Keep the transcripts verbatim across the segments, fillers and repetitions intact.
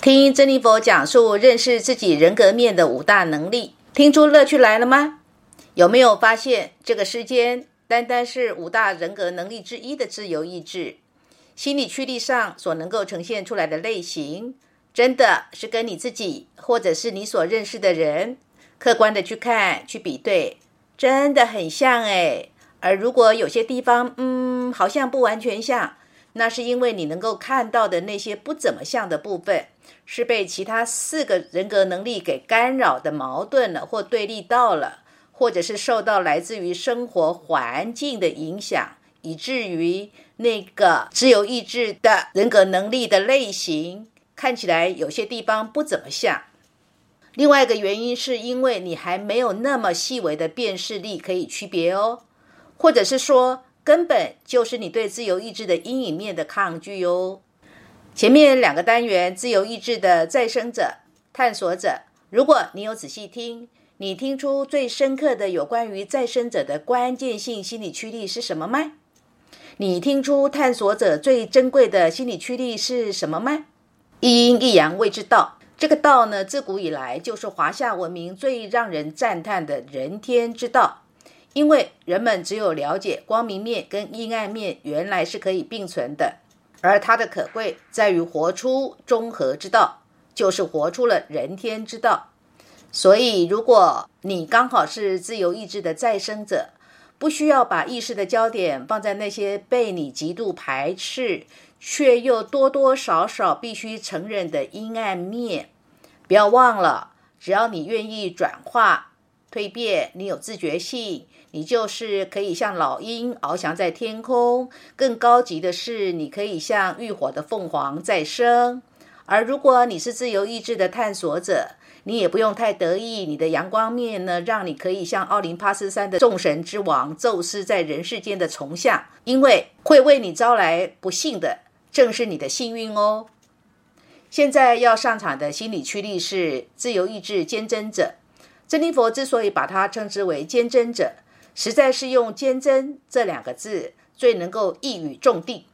听珍妮佛讲述认识自己人格面的五大能力，听出乐趣来了吗？有没有发现这个世间单单是五大人格能力之一的自由意志，心理驱力上所能够呈现出来的类型，真的是跟你自己或者是你所认识的人客观的去看去比对，真的很像耶。而如果有些地方嗯好像不完全像，那是因为你能够看到的那些不怎么像的部分是被其他四个人格能力给干扰的矛盾了或对立到了，或者是受到来自于生活环境的影响，以至于那个自由意志的人格能力的类型看起来有些地方不怎么像。另外一个原因是因为你还没有那么细微的辨识力可以区别哦，或者是说根本就是你对自由意志的阴影面的抗拒哟。前面两个单元自由意志的再生者、探索者，如果你有仔细听，你听出最深刻的有关于再生者的关键性心理驱力是什么吗？你听出探索者最珍贵的心理驱力是什么吗？一阴一阳谓之道，这个道呢，自古以来就是华夏文明最让人赞叹的人天之道。因为人们只有了解光明面跟阴暗面原来是可以并存的，而它的可贵在于活出中和之道，就是活出了人天之道。所以如果你刚好是自由意志的再生者，不需要把意识的焦点放在那些被你极度排斥却又多多少少必须承认的阴暗面。不要忘了，只要你愿意转化蜕变，你有自觉性，你就是可以像老鹰翱翔在天空，更高级的是你可以像浴火的凤凰再生。而如果你是自由意志的探索者，你也不用太得意，你的阳光面呢，让你可以像奥林帕斯山的众神之王宙斯在人世间的崇像，因为会为你招来不幸的正是你的幸运哦。现在要上场的心理驱力是自由意志坚贞者，珍妮佛之所以把它称之为坚贞者，实在是用坚贞这两个字最能够一语中的。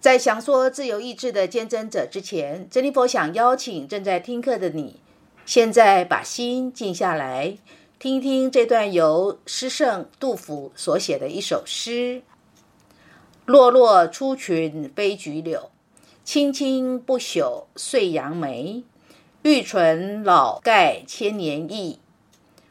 在详说自由意志的坚贞者之前，珍妮佛想邀请正在听课的你，现在把心静下来，听一听这段由诗圣杜甫所写的一首诗。落落出群非菊柳，青青不朽岁杨梅，玉唇老盖千年意，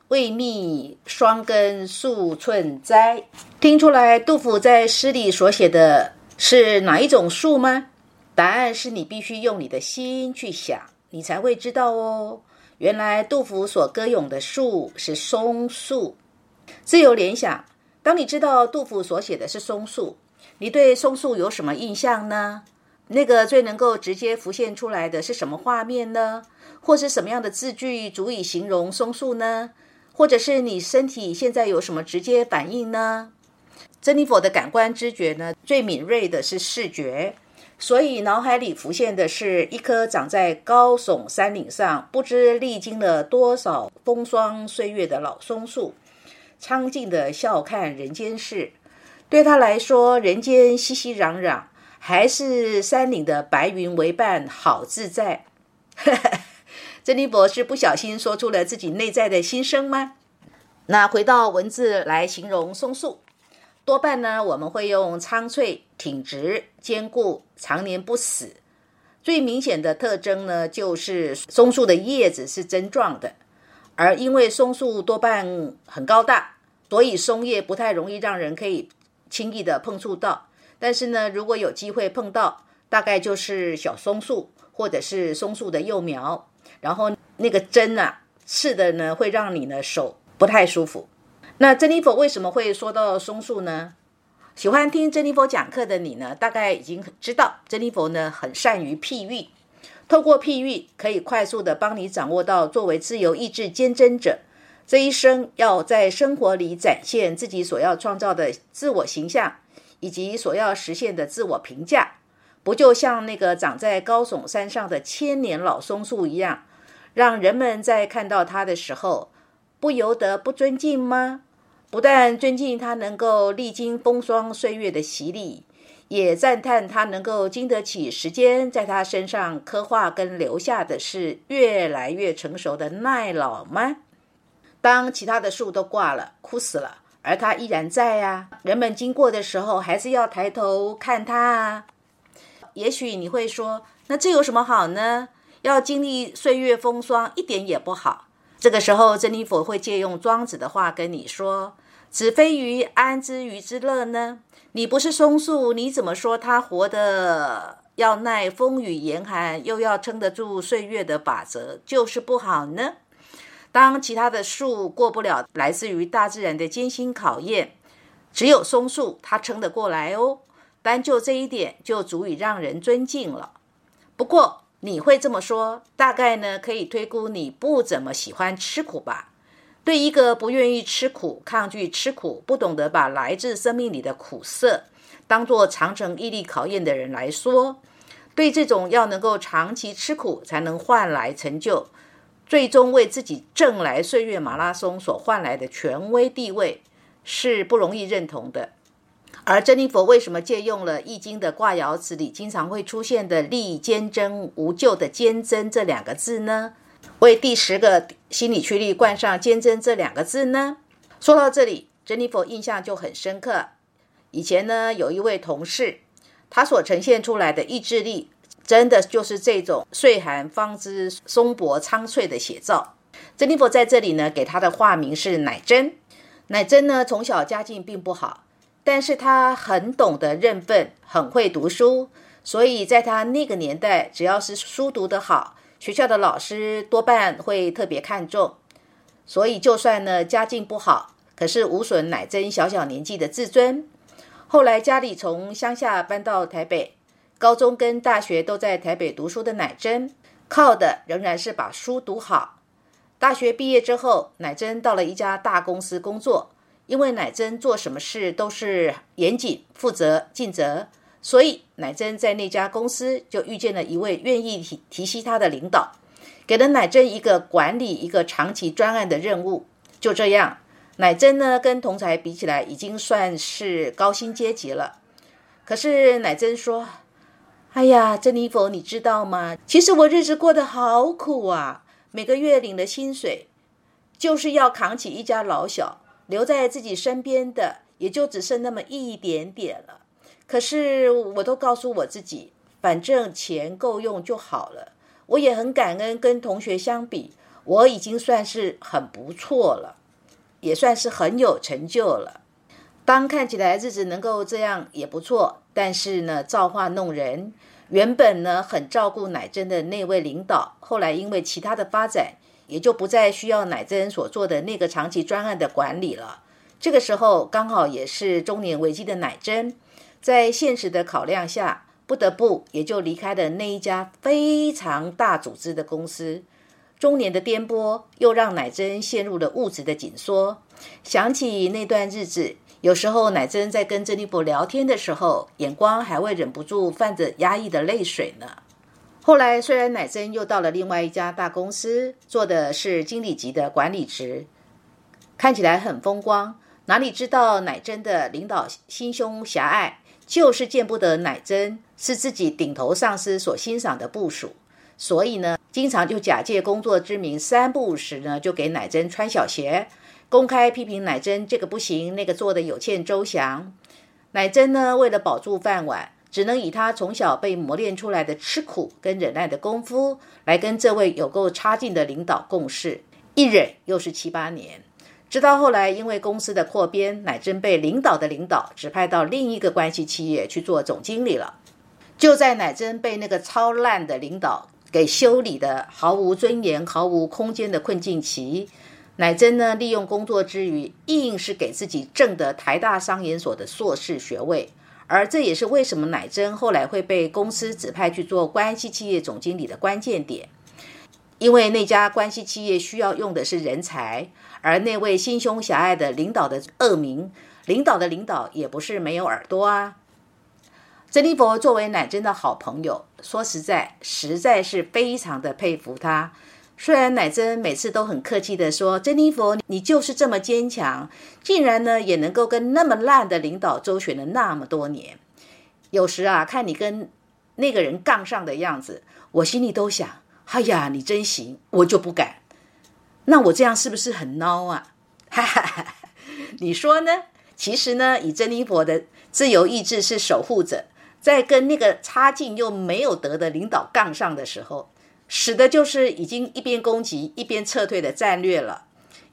未觅双根数寸栽。听出来杜甫在诗里所写的是哪一种树吗？答案是你必须用你的心去想，你才会知道哦。原来杜甫所歌咏的树是松树。自由联想，当你知道杜甫所写的是松树，你对松树有什么印象呢？那个最能够直接浮现出来的是什么画面呢？或是什么样的字句足以形容松树呢？或者是你身体现在有什么直接反应呢？珍妮佛的感官知觉呢，最敏锐的是视觉，所以脑海里浮现的是一棵长在高耸山岭上，不知历经了多少风霜岁月的老松树，苍劲的笑看人间事。对他来说，人间熙熙攘攘，还是山岭的白云为伴，好自在。珍妮佛是不小心说出了自己内在的心声吗？那回到文字来形容松树，多半呢我们会用苍翠、挺直、坚固、常年不死。最明显的特征呢，就是松树的叶子是针状的，而因为松树多半很高大，所以松叶不太容易让人可以轻易的碰触到。但是呢，如果有机会碰到，大概就是小松树或者是松树的幼苗，然后那个针啊刺的呢会让你呢手不太舒服。那珍妮佛为什么会说到松树呢？喜欢听珍妮佛讲课的你呢，大概已经知道珍妮佛呢很善于譬喻，透过譬喻可以快速的帮你掌握到作为自由意志坚贞者这一生要在生活里展现自己所要创造的自我形象以及所要实现的自我评价，不就像那个长在高耸山上的千年老松树一样，让人们在看到它的时候不由得不尊敬吗？不但尊敬它能够历经风霜岁月的洗礼，也赞叹它能够经得起时间在它身上刻画跟留下的是越来越成熟的耐老吗？当其他的树都挂了枯死了，而它依然在啊，人们经过的时候还是要抬头看它啊。也许你会说，那这有什么好呢？要经历岁月风霜一点也不好。这个时候珍妮佛会借用庄子的话跟你说，子非鱼，安知鱼之乐呢？你不是松树，你怎么说它活得要耐风雨严寒，又要撑得住岁月的法则，就是不好呢？当其他的树过不了来自于大自然的艰辛考验，只有松树它撑得过来哦，单就这一点就足以让人尊敬了。不过你会这么说，大概呢可以推估你不怎么喜欢吃苦吧。对一个不愿意吃苦、抗拒吃苦、不懂得把来自生命里的苦涩当作长程毅力考验的人来说，对这种要能够长期吃苦才能换来成就，最终为自己挣来岁月马拉松所换来的权威地位是不容易认同的。而珍妮佛为什么借用了易经的卦爻辞里经常会出现的立坚贞无咎的坚贞这两个字呢？为第十个心理驱力冠上坚贞这两个字呢？说到这里，珍妮佛印象就很深刻。以前呢有一位同事，他所呈现出来的意志力真的就是这种岁寒方知松柏苍翠的写照。珍妮佛在这里呢给他的化名是乃真。乃真呢从小家境并不好，但是他很懂得认份，很会读书，所以在他那个年代，只要是书读得好，学校的老师多半会特别看重。所以就算呢家境不好，可是无损乃真小小年纪的自尊。后来家里从乡下搬到台北，高中跟大学都在台北读书的乃真，靠的仍然是把书读好。大学毕业之后，乃真到了一家大公司工作，因为乃真做什么事都是严谨、负责、尽责，所以乃真在那家公司就遇见了一位愿意提携他的领导，给了乃真一个管理一个长期专案的任务。就这样，乃真呢跟同才比起来已经算是高薪阶级了。可是乃真说，哎呀，珍妮佛，你知道吗？其实我日子过得好苦啊，每个月领的薪水，就是要扛起一家老小，留在自己身边的也就只剩那么一点点了。可是我都告诉我自己，反正钱够用就好了。我也很感恩，跟同学相比，我已经算是很不错了，也算是很有成就了。当看起来日子能够这样也不错，但是呢造化弄人，原本呢很照顾乃真的那位领导，后来因为其他的发展，也就不再需要乃真所做的那个长期专案的管理了。这个时候刚好也是中年危机的乃真，在现实的考量下，不得不也就离开了那一家非常大组织的公司。中年的颠簸又让乃真陷入了物质的紧缩。想起那段日子，有时候乃真在跟珍妮佛聊天的时候，眼光还会忍不住泛着压抑的泪水呢。后来虽然乃真又到了另外一家大公司，做的是经理级的管理职，看起来很风光，哪里知道乃真的领导心胸狭隘，就是见不得乃真是自己顶头上司所欣赏的部属，所以呢经常就假借工作之名，三不五时呢就给乃真穿小鞋，公开批评乃真这个不行，那个做的有欠周详。乃真呢为了保住饭碗，只能以他从小被磨练出来的吃苦跟忍耐的功夫来跟这位有够差劲的领导共事，一忍又是七八年。直到后来因为公司的扩编，乃真被领导的领导指派到另一个关系企业去做总经理了。就在乃真被那个超烂的领导给修理的毫无尊严、毫无空间的困境期，乃真呢利用工作之余，硬是给自己挣得台大商研所的硕士学位。而这也是为什么乃真后来会被公司指派去做关系企业总经理的关键点，因为那家关系企业需要用的是人才，而那位心胸狭隘的领导的恶名，领导的领导也不是没有耳朵啊。珍妮佛作为乃真的好朋友，说实在实在是非常的佩服他。虽然乃真每次都很客气的说，珍妮佛你就是这么坚强，竟然呢也能够跟那么烂的领导周旋了那么多年，有时啊看你跟那个人杠上的样子，我心里都想，哎呀你真行，我就不敢，那我这样是不是很孬啊？哈哈哈哈，你说呢？其实呢以珍妮佛的自由意志是守护者，在跟那个差劲又没有德的领导杠上的时候，使得就是已经一边攻击一边撤退的战略了。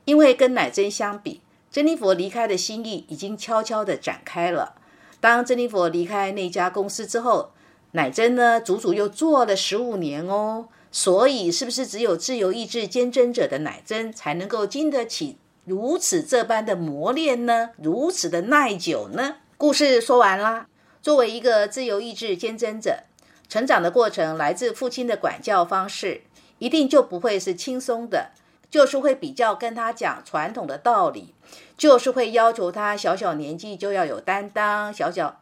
因为跟乃真相比，珍妮佛离开的心意已经悄悄的展开了。当珍妮佛离开那家公司之后，乃真呢足足又做了十五年哦。所以是不是只有自由意志坚贞者的乃真才能够经得起如此这般的磨练呢？如此的耐久呢？故事说完啦。作为一个自由意志坚贞者，成长的过程来自父亲的管教方式，一定就不会是轻松的，就是会比较跟他讲传统的道理，就是会要求他小小年纪就要有担当，小小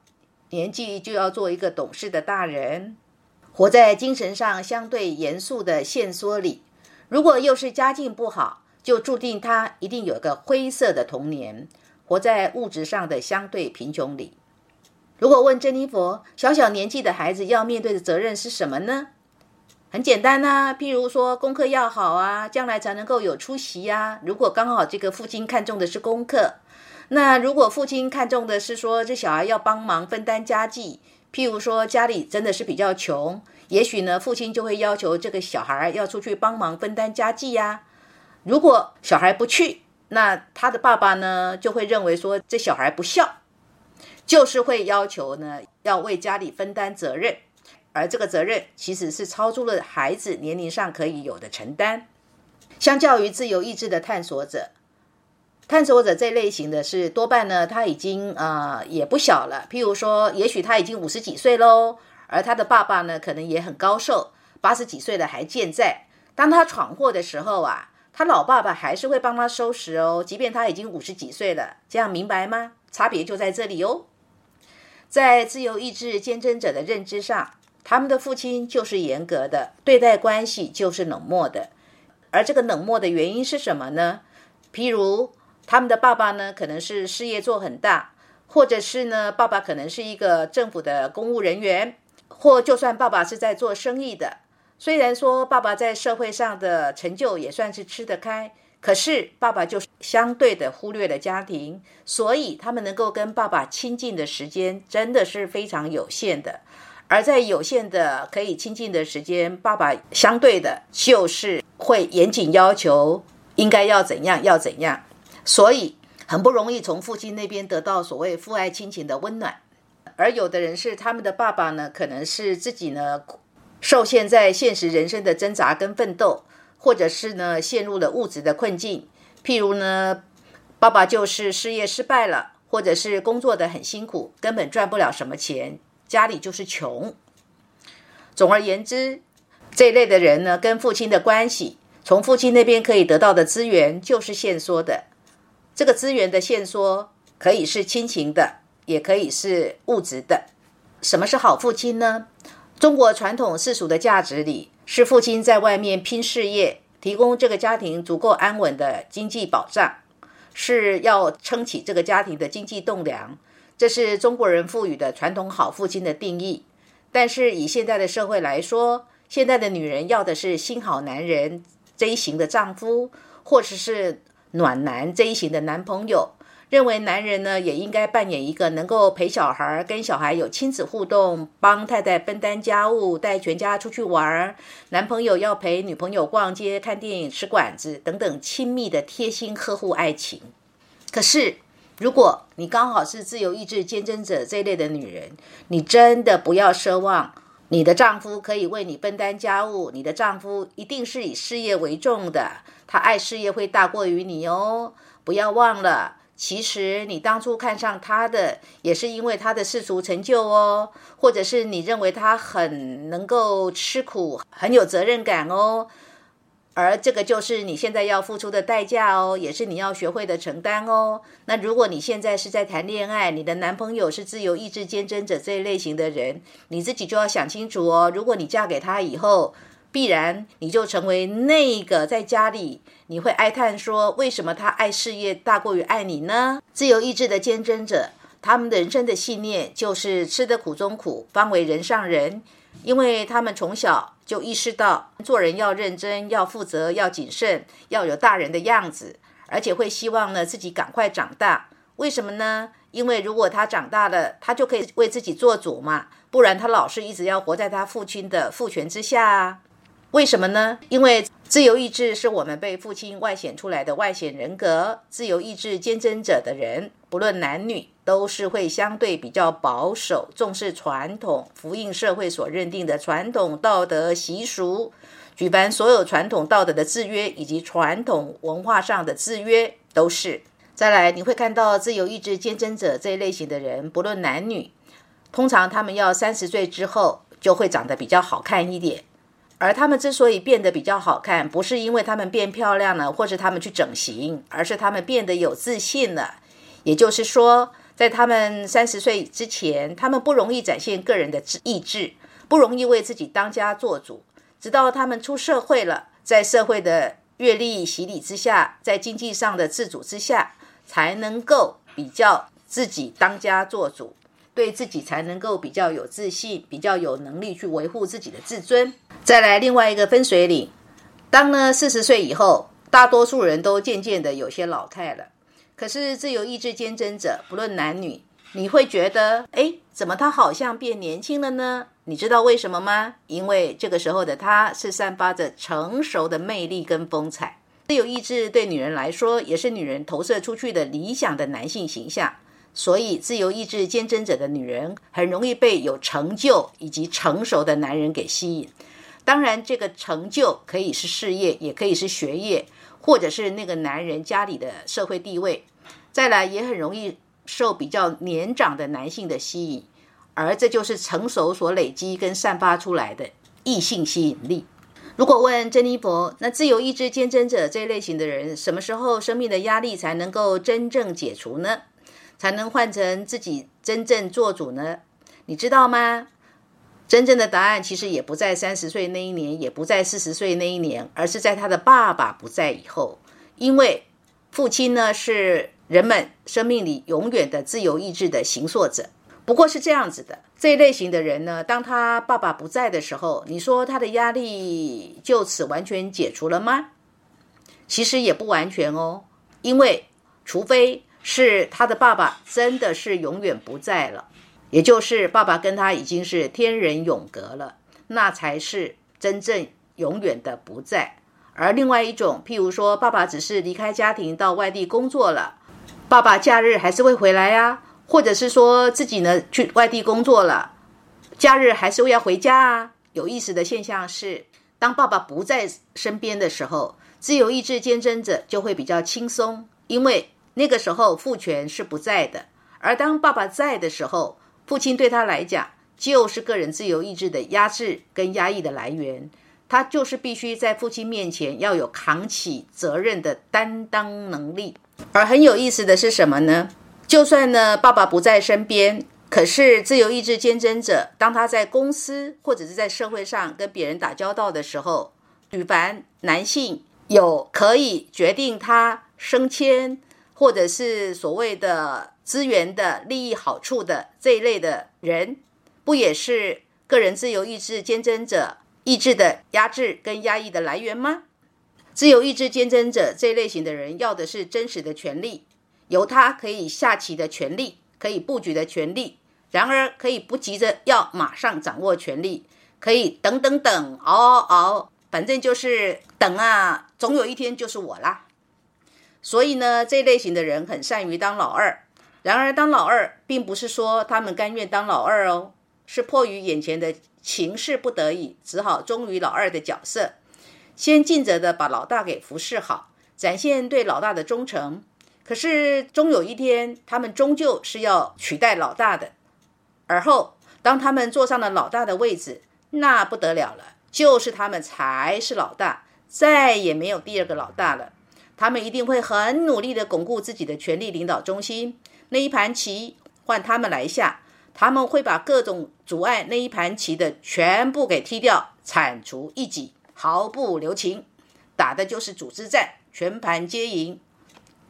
年纪就要做一个懂事的大人，活在精神上相对严肃的限缩里。如果又是家境不好，就注定他一定有一个灰色的童年，活在物质上的相对贫穷里。如果问珍妮佛，小小年纪的孩子要面对的责任是什么呢？很简单啊，譬如说功课要好啊，将来才能够有出息啊。如果刚好这个父亲看重的是功课，那如果父亲看重的是说这小孩要帮忙分担家计，譬如说家里真的是比较穷，也许呢父亲就会要求这个小孩要出去帮忙分担家计啊。如果小孩不去，那他的爸爸呢就会认为说这小孩不孝，就是会要求呢要为家里分担责任，而这个责任其实是超出了孩子年龄上可以有的承担。相较于自由意志的探索者，探索者这类型的是多半呢他已经呃也不小了，譬如说也许他已经五十几岁咯，而他的爸爸呢可能也很高寿，八十几岁了还健在。当他闯祸的时候啊，他老爸爸还是会帮他收拾哦，即便他已经五十几岁了。这样明白吗？差别就在这里哦。在自由意志坚贞者的认知上，他们的父亲就是严格的，对待关系就是冷漠的。而这个冷漠的原因是什么呢？譬如他们的爸爸呢可能是事业做很大，或者是呢爸爸可能是一个政府的公务人员，或就算爸爸是在做生意的，虽然说爸爸在社会上的成就也算是吃得开，可是爸爸就相对的忽略了家庭，所以他们能够跟爸爸亲近的时间真的是非常有限的。而在有限的可以亲近的时间，爸爸相对的就是会严谨要求应该要怎样要怎样，所以很不容易从父亲那边得到所谓父爱亲情的温暖。而有的人是他们的爸爸呢可能是自己呢受限在现实人生的挣扎跟奋斗，或者是呢陷入了物质的困境，譬如呢爸爸就是事业失败了，或者是工作的很辛苦，根本赚不了什么钱，家里就是穷。总而言之，这一类的人呢跟父亲的关系，从父亲那边可以得到的资源就是限缩的。这个资源的限缩可以是亲情的，也可以是物质的。什么是好父亲呢？中国传统世俗的价值里，是父亲在外面拼事业，提供这个家庭足够安稳的经济保障，是要撑起这个家庭的经济栋梁，这是中国人赋予的传统好父亲的定义。但是以现在的社会来说，现在的女人要的是新好男人这一型的丈夫，或者是暖男这一型的男朋友，认为男人呢也应该扮演一个能够陪小孩，跟小孩有亲子互动，帮太太分担家务，带全家出去玩，男朋友要陪女朋友逛街看电影吃馆子等等亲密的贴心呵护爱情。可是如果你刚好是自由意志坚贞者这一类的女人，你真的不要奢望你的丈夫可以为你分担家务，你的丈夫一定是以事业为重的，他爱事业会大过于你哦。不要忘了，其实你当初看上他的也是因为他的世俗成就哦，或者是你认为他很能够吃苦，很有责任感哦，而这个就是你现在要付出的代价哦，也是你要学会的承担哦。那如果你现在是在谈恋爱，你的男朋友是自由意志坚贞者这一类型的人，你自己就要想清楚哦。如果你嫁给他以后，必然你就成为那个在家里你会哀叹说为什么他爱事业大过于爱你呢？自由意志的坚贞者，他们人生的信念就是吃得苦中苦，方为人上人，因为他们从小就意识到做人要认真，要负责，要谨慎，要有大人的样子，而且会希望呢自己赶快长大。为什么呢？因为如果他长大了，他就可以为自己做主嘛，不然他老是一直要活在他父亲的父权之下啊。为什么呢？因为自由意志是我们被父亲外显出来的外显人格，自由意志坚贞者的人，不论男女，都是会相对比较保守，重视传统，服膺社会所认定的传统道德习俗，举凡所有传统道德的制约以及传统文化上的制约都是。再来，你会看到自由意志坚贞者这一类型的人，不论男女，通常他们要三十岁之后就会长得比较好看一点。而他们之所以变得比较好看，不是因为他们变漂亮了，或是他们去整形，而是他们变得有自信了。也就是说，在他们三十岁之前，他们不容易展现个人的意志，不容易为自己当家做主，直到他们出社会了，在社会的阅历洗礼之下，在经济上的自主之下，才能够比较自己当家做主，对自己才能够比较有自信，比较有能力去维护自己的自尊。再来另外一个分水岭，当呢四十岁以后，大多数人都渐渐的有些老态了，可是自由意志坚贞者，不论男女，你会觉得哎，怎么他好像变年轻了呢？你知道为什么吗？因为这个时候的他是散发着成熟的魅力跟风采。自由意志对女人来说，也是女人投射出去的理想的男性形象，所以自由意志坚贞者的女人很容易被有成就以及成熟的男人给吸引。当然这个成就可以是事业，也可以是学业，或者是那个男人家里的社会地位。再来也很容易受比较年长的男性的吸引，而这就是成熟所累积跟散发出来的异性吸引力。如果问珍妮佛，那自由意志坚贞者这类型的人什么时候生命的压力才能够真正解除呢？才能换成自己真正做主呢？你知道吗？真正的答案其实也不在三十岁那一年，也不在四十岁那一年，而是在他的爸爸不在以后。因为父亲呢是人们生命里永远的自由意志的形塑者。不过是这样子的，这一类型的人呢，当他爸爸不在的时候，你说他的压力就此完全解除了吗？其实也不完全哦，因为除非是他的爸爸真的是永远不在了，也就是爸爸跟他已经是天人永隔了，那才是真正永远的不在。而另外一种，譬如说爸爸只是离开家庭到外地工作了，爸爸假日还是会回来啊，或者是说自己呢去外地工作了，假日还是会要回家啊。有意思的现象是，当爸爸不在身边的时候，自由意志坚贞者就会比较轻松，因为那个时候父权是不在的，而当爸爸在的时候，父亲对他来讲就是个人自由意志的压制跟压抑的来源，他就是必须在父亲面前要有扛起责任的担当能力。而很有意思的是什么呢？就算呢爸爸不在身边，可是自由意志坚贞者当他在公司或者是在社会上跟别人打交道的时候，举凡男性有可以决定他升迁或者是所谓的资源的利益好处的这一类的人，不也是个人自由意志坚贞者意志的压制跟压抑的来源吗？自由意志坚贞者这一类型的人要的是真实的权利，由他可以下棋的权利，可以布局的权利，然而可以不急着要马上掌握权利，可以等等等熬熬熬，反正就是等啊，总有一天就是我啦。所以呢，这类型的人很善于当老二，然而当老二并不是说他们甘愿当老二哦，是迫于眼前的情势不得已，只好忠于老二的角色，先尽责的把老大给服侍好，展现对老大的忠诚。可是终有一天他们终究是要取代老大的，而后当他们坐上了老大的位置，那不得了了，就是他们才是老大，再也没有第二个老大了。他们一定会很努力的巩固自己的权力领导中心，那一盘棋换他们来下，他们会把各种阻碍那一盘棋的全部给踢掉，铲除异己，毫不留情，打的就是组织战，全盘皆赢，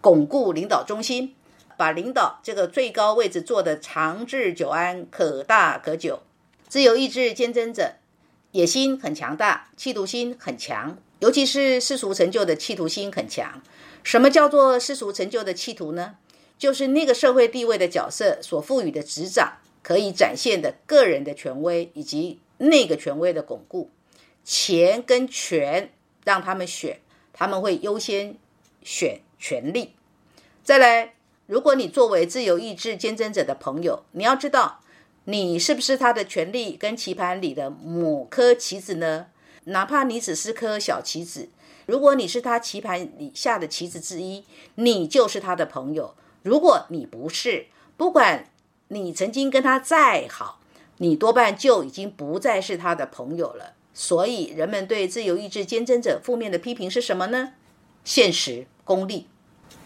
巩固领导中心，把领导这个最高位置做得长治久安，可大可久。自由意志坚贞者野心很强大，企图心很强，尤其是世俗成就的企图心很强。什么叫做世俗成就的企图呢？就是那个社会地位的角色所赋予的执掌可以展现的个人的权威，以及那个权威的巩固。钱跟权让他们选，他们会优先选权力。再来，如果你作为自由意志坚贞者的朋友，你要知道你是不是他的权力跟棋盘里的某颗棋子呢？哪怕你只是颗小棋子，如果你是他棋盘里下的棋子之一，你就是他的朋友。如果你不是，不管你曾经跟他再好，你多半就已经不再是他的朋友了。所以人们对自由意志坚贞者负面的批评是什么呢？现实功利。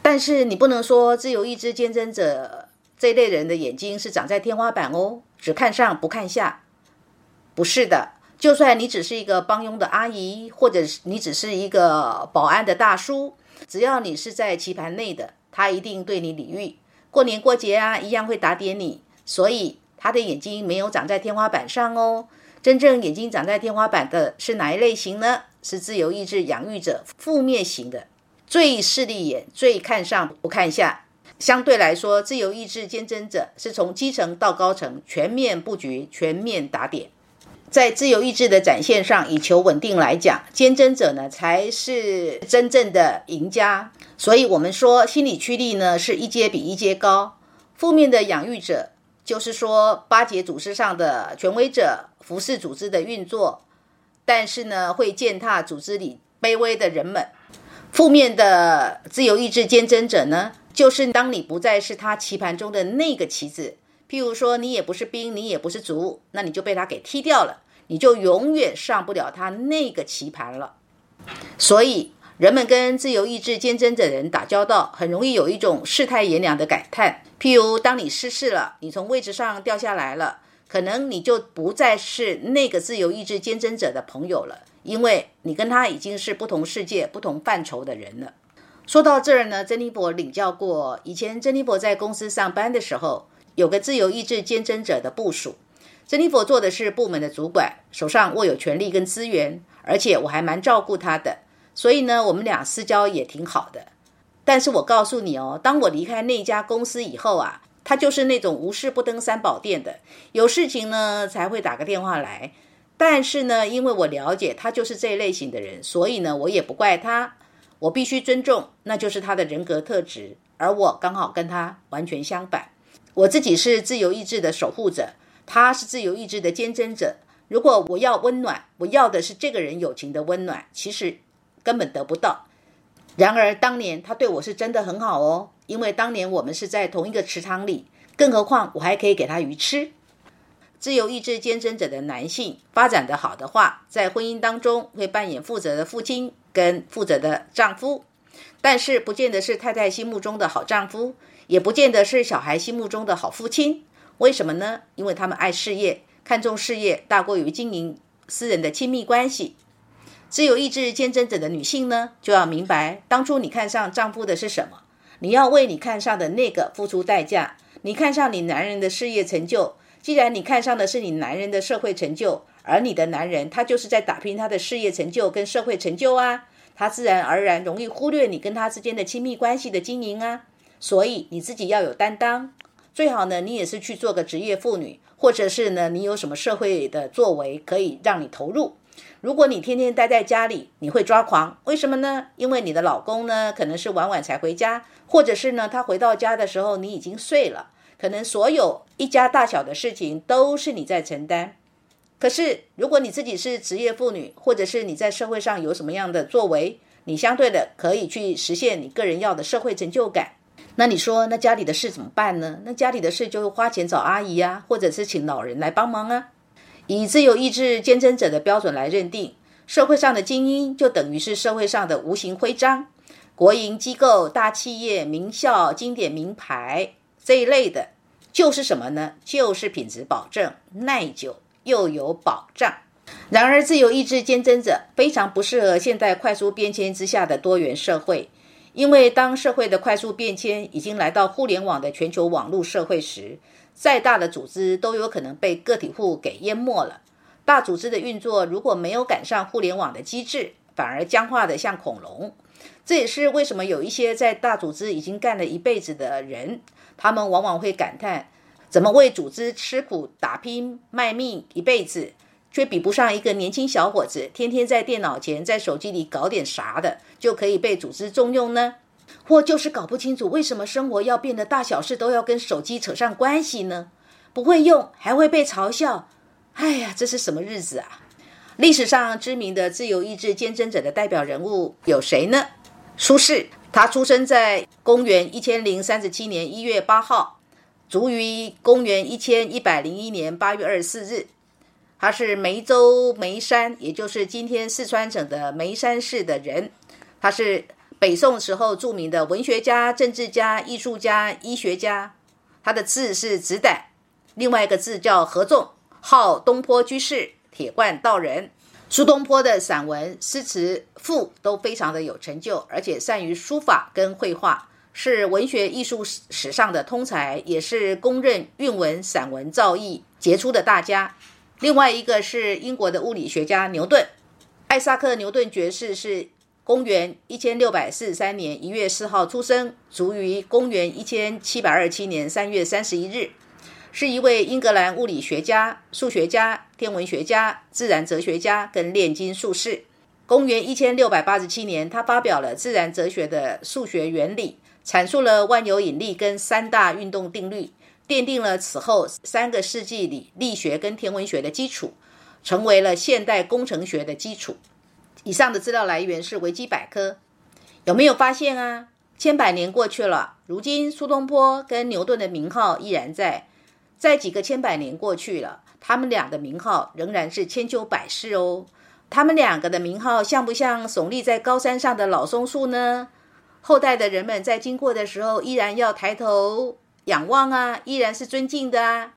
但是你不能说自由意志坚贞者这类人的眼睛是长在天花板哦，只看上不看下。不是的，就算你只是一个帮佣的阿姨，或者你只是一个保安的大叔，只要你是在棋盘内的，他一定对你礼遇，过年过节啊，一样会打点你。所以他的眼睛没有长在天花板上哦。真正眼睛长在天花板的是哪一类型呢？是自由意志养育者负面型的，最势利眼，最看上不看下。相对来说，自由意志坚贞者是从基层到高层全面布局，全面打点。在自由意志的展现上，以求稳定来讲，坚贞者呢才是真正的赢家。所以我们说心理驱力呢是一阶比一阶高。负面的养育者，就是说巴结组织上的权威者，服侍组织的运作，但是呢会践踏组织里卑微的人们。负面的自由意志坚贞者呢，就是当你不再是他棋盘中的那个棋子，譬如说你也不是兵，你也不是卒，那你就被他给踢掉了，你就永远上不了他那个棋盘了。所以人们跟自由意志坚贞的人打交道，很容易有一种世态炎凉的感叹。譬如当你失势了，你从位置上掉下来了，可能你就不再是那个自由意志坚贞者的朋友了，因为你跟他已经是不同世界不同范畴的人了。说到这儿呢，珍妮佛领教过，以前珍妮佛在公司上班的时候，有个自由意志坚贞者的部属，珍妮佛做的是部门的主管，手上握有权力跟资源，而且我还蛮照顾他的，所以呢我们俩私交也挺好的。但是我告诉你哦，当我离开那家公司以后啊，他就是那种无事不登三宝殿的，有事情呢才会打个电话来。但是呢因为我了解他就是这类型的人，所以呢我也不怪他，我必须尊重，那就是他的人格特质，而我刚好跟他完全相反。我自己是自由意志的守护者，他是自由意志的坚贞者。如果我要温暖，我要的是这个人友情的温暖，其实根本得不到。然而当年他对我是真的很好哦，因为当年我们是在同一个池塘里，更何况我还可以给他鱼吃。自由意志坚贞者的男性发展得好的话，在婚姻当中会扮演负责的父亲跟负责的丈夫，但是不见得是太太心目中的好丈夫，也不见得是小孩心目中的好父亲。为什么呢？因为他们爱事业，看重事业大过于经营私人的亲密关系。自由意志坚贞者的女性呢，就要明白当初你看上丈夫的是什么，你要为你看上的那个付出代价。你看上你男人的事业成就，既然你看上的是你男人的社会成就，而你的男人他就是在打拼他的事业成就跟社会成就啊，他自然而然容易忽略你跟他之间的亲密关系的经营啊。所以你自己要有担当，最好呢你也是去做个职业妇女，或者是呢你有什么社会的作为可以让你投入，如果你天天待在家里，你会抓狂。为什么呢？因为你的老公呢，可能是晚晚才回家，或者是呢，他回到家的时候你已经睡了，可能所有一家大小的事情都是你在承担。可是如果你自己是职业妇女，或者是你在社会上有什么样的作为，你相对的可以去实现你个人要的社会成就感。那你说那家里的事怎么办呢？那家里的事就花钱找阿姨啊，或者是请老人来帮忙啊。以自由意志坚贞者的标准来认定，社会上的精英就等于是社会上的无形徽章，国营机构、大企业、名校、经典名牌这一类的，就是什么呢？就是品质保证、耐久又有保障。然而自由意志坚贞者非常不适合现代快速变迁之下的多元社会，因为当社会的快速变迁已经来到互联网的全球网络社会时，再大的组织都有可能被个体户给淹没了。大组织的运作如果没有赶上互联网的机制，反而僵化的像恐龙。这也是为什么有一些在大组织已经干了一辈子的人，他们往往会感叹，怎么为组织吃苦打拼卖命一辈子，却比不上一个年轻小伙子天天在电脑前在手机里搞点啥的就可以被组织重用呢？或就是搞不清楚为什么生活要变得大小事都要跟手机扯上关系呢？不会用还会被嘲笑，哎呀，这是什么日子啊？历史上知名的自由意志坚贞者的代表人物有谁呢？苏轼，他出生在公元一千零三十七年一月八号，卒于公元一千一百零一年八月二十四日。他是梅州梅山，也就是今天四川省的梅山市的人。他是北宋时候著名的文学家、政治家、艺术家、医学家。他的字是子胆，另外一个字叫合纵，号东坡居士、铁罐道人。苏东坡的散文、诗词、赋都非常的有成就，而且善于书法跟绘画，是文学艺术史上的通才，也是公认韵文、散文造诣杰出的大家。另外一个是英国的物理学家牛顿，艾萨克牛顿爵士是公元一千六百四十三年一月四号出生，卒于公元一千七百二十七年三月三十一日，是一位英格兰物理学家、数学家、天文学家、自然哲学家跟炼金术士。公元一千六百八十七年，他发表了自然哲学的数学原理，阐述了万有引力跟三大运动定律，奠定了此后三个世纪里力学跟天文学的基础，成为了现代工程学的基础。以上的资料来源是维基百科。有没有发现啊？千百年过去了，如今苏东坡跟牛顿的名号依然在，在几个千百年过去了，他们俩的名号仍然是千秋百世哦。他们两个的名号像不像耸立在高山上的老松树呢？后代的人们在经过的时候依然要抬头仰望啊，依然是尊敬的啊。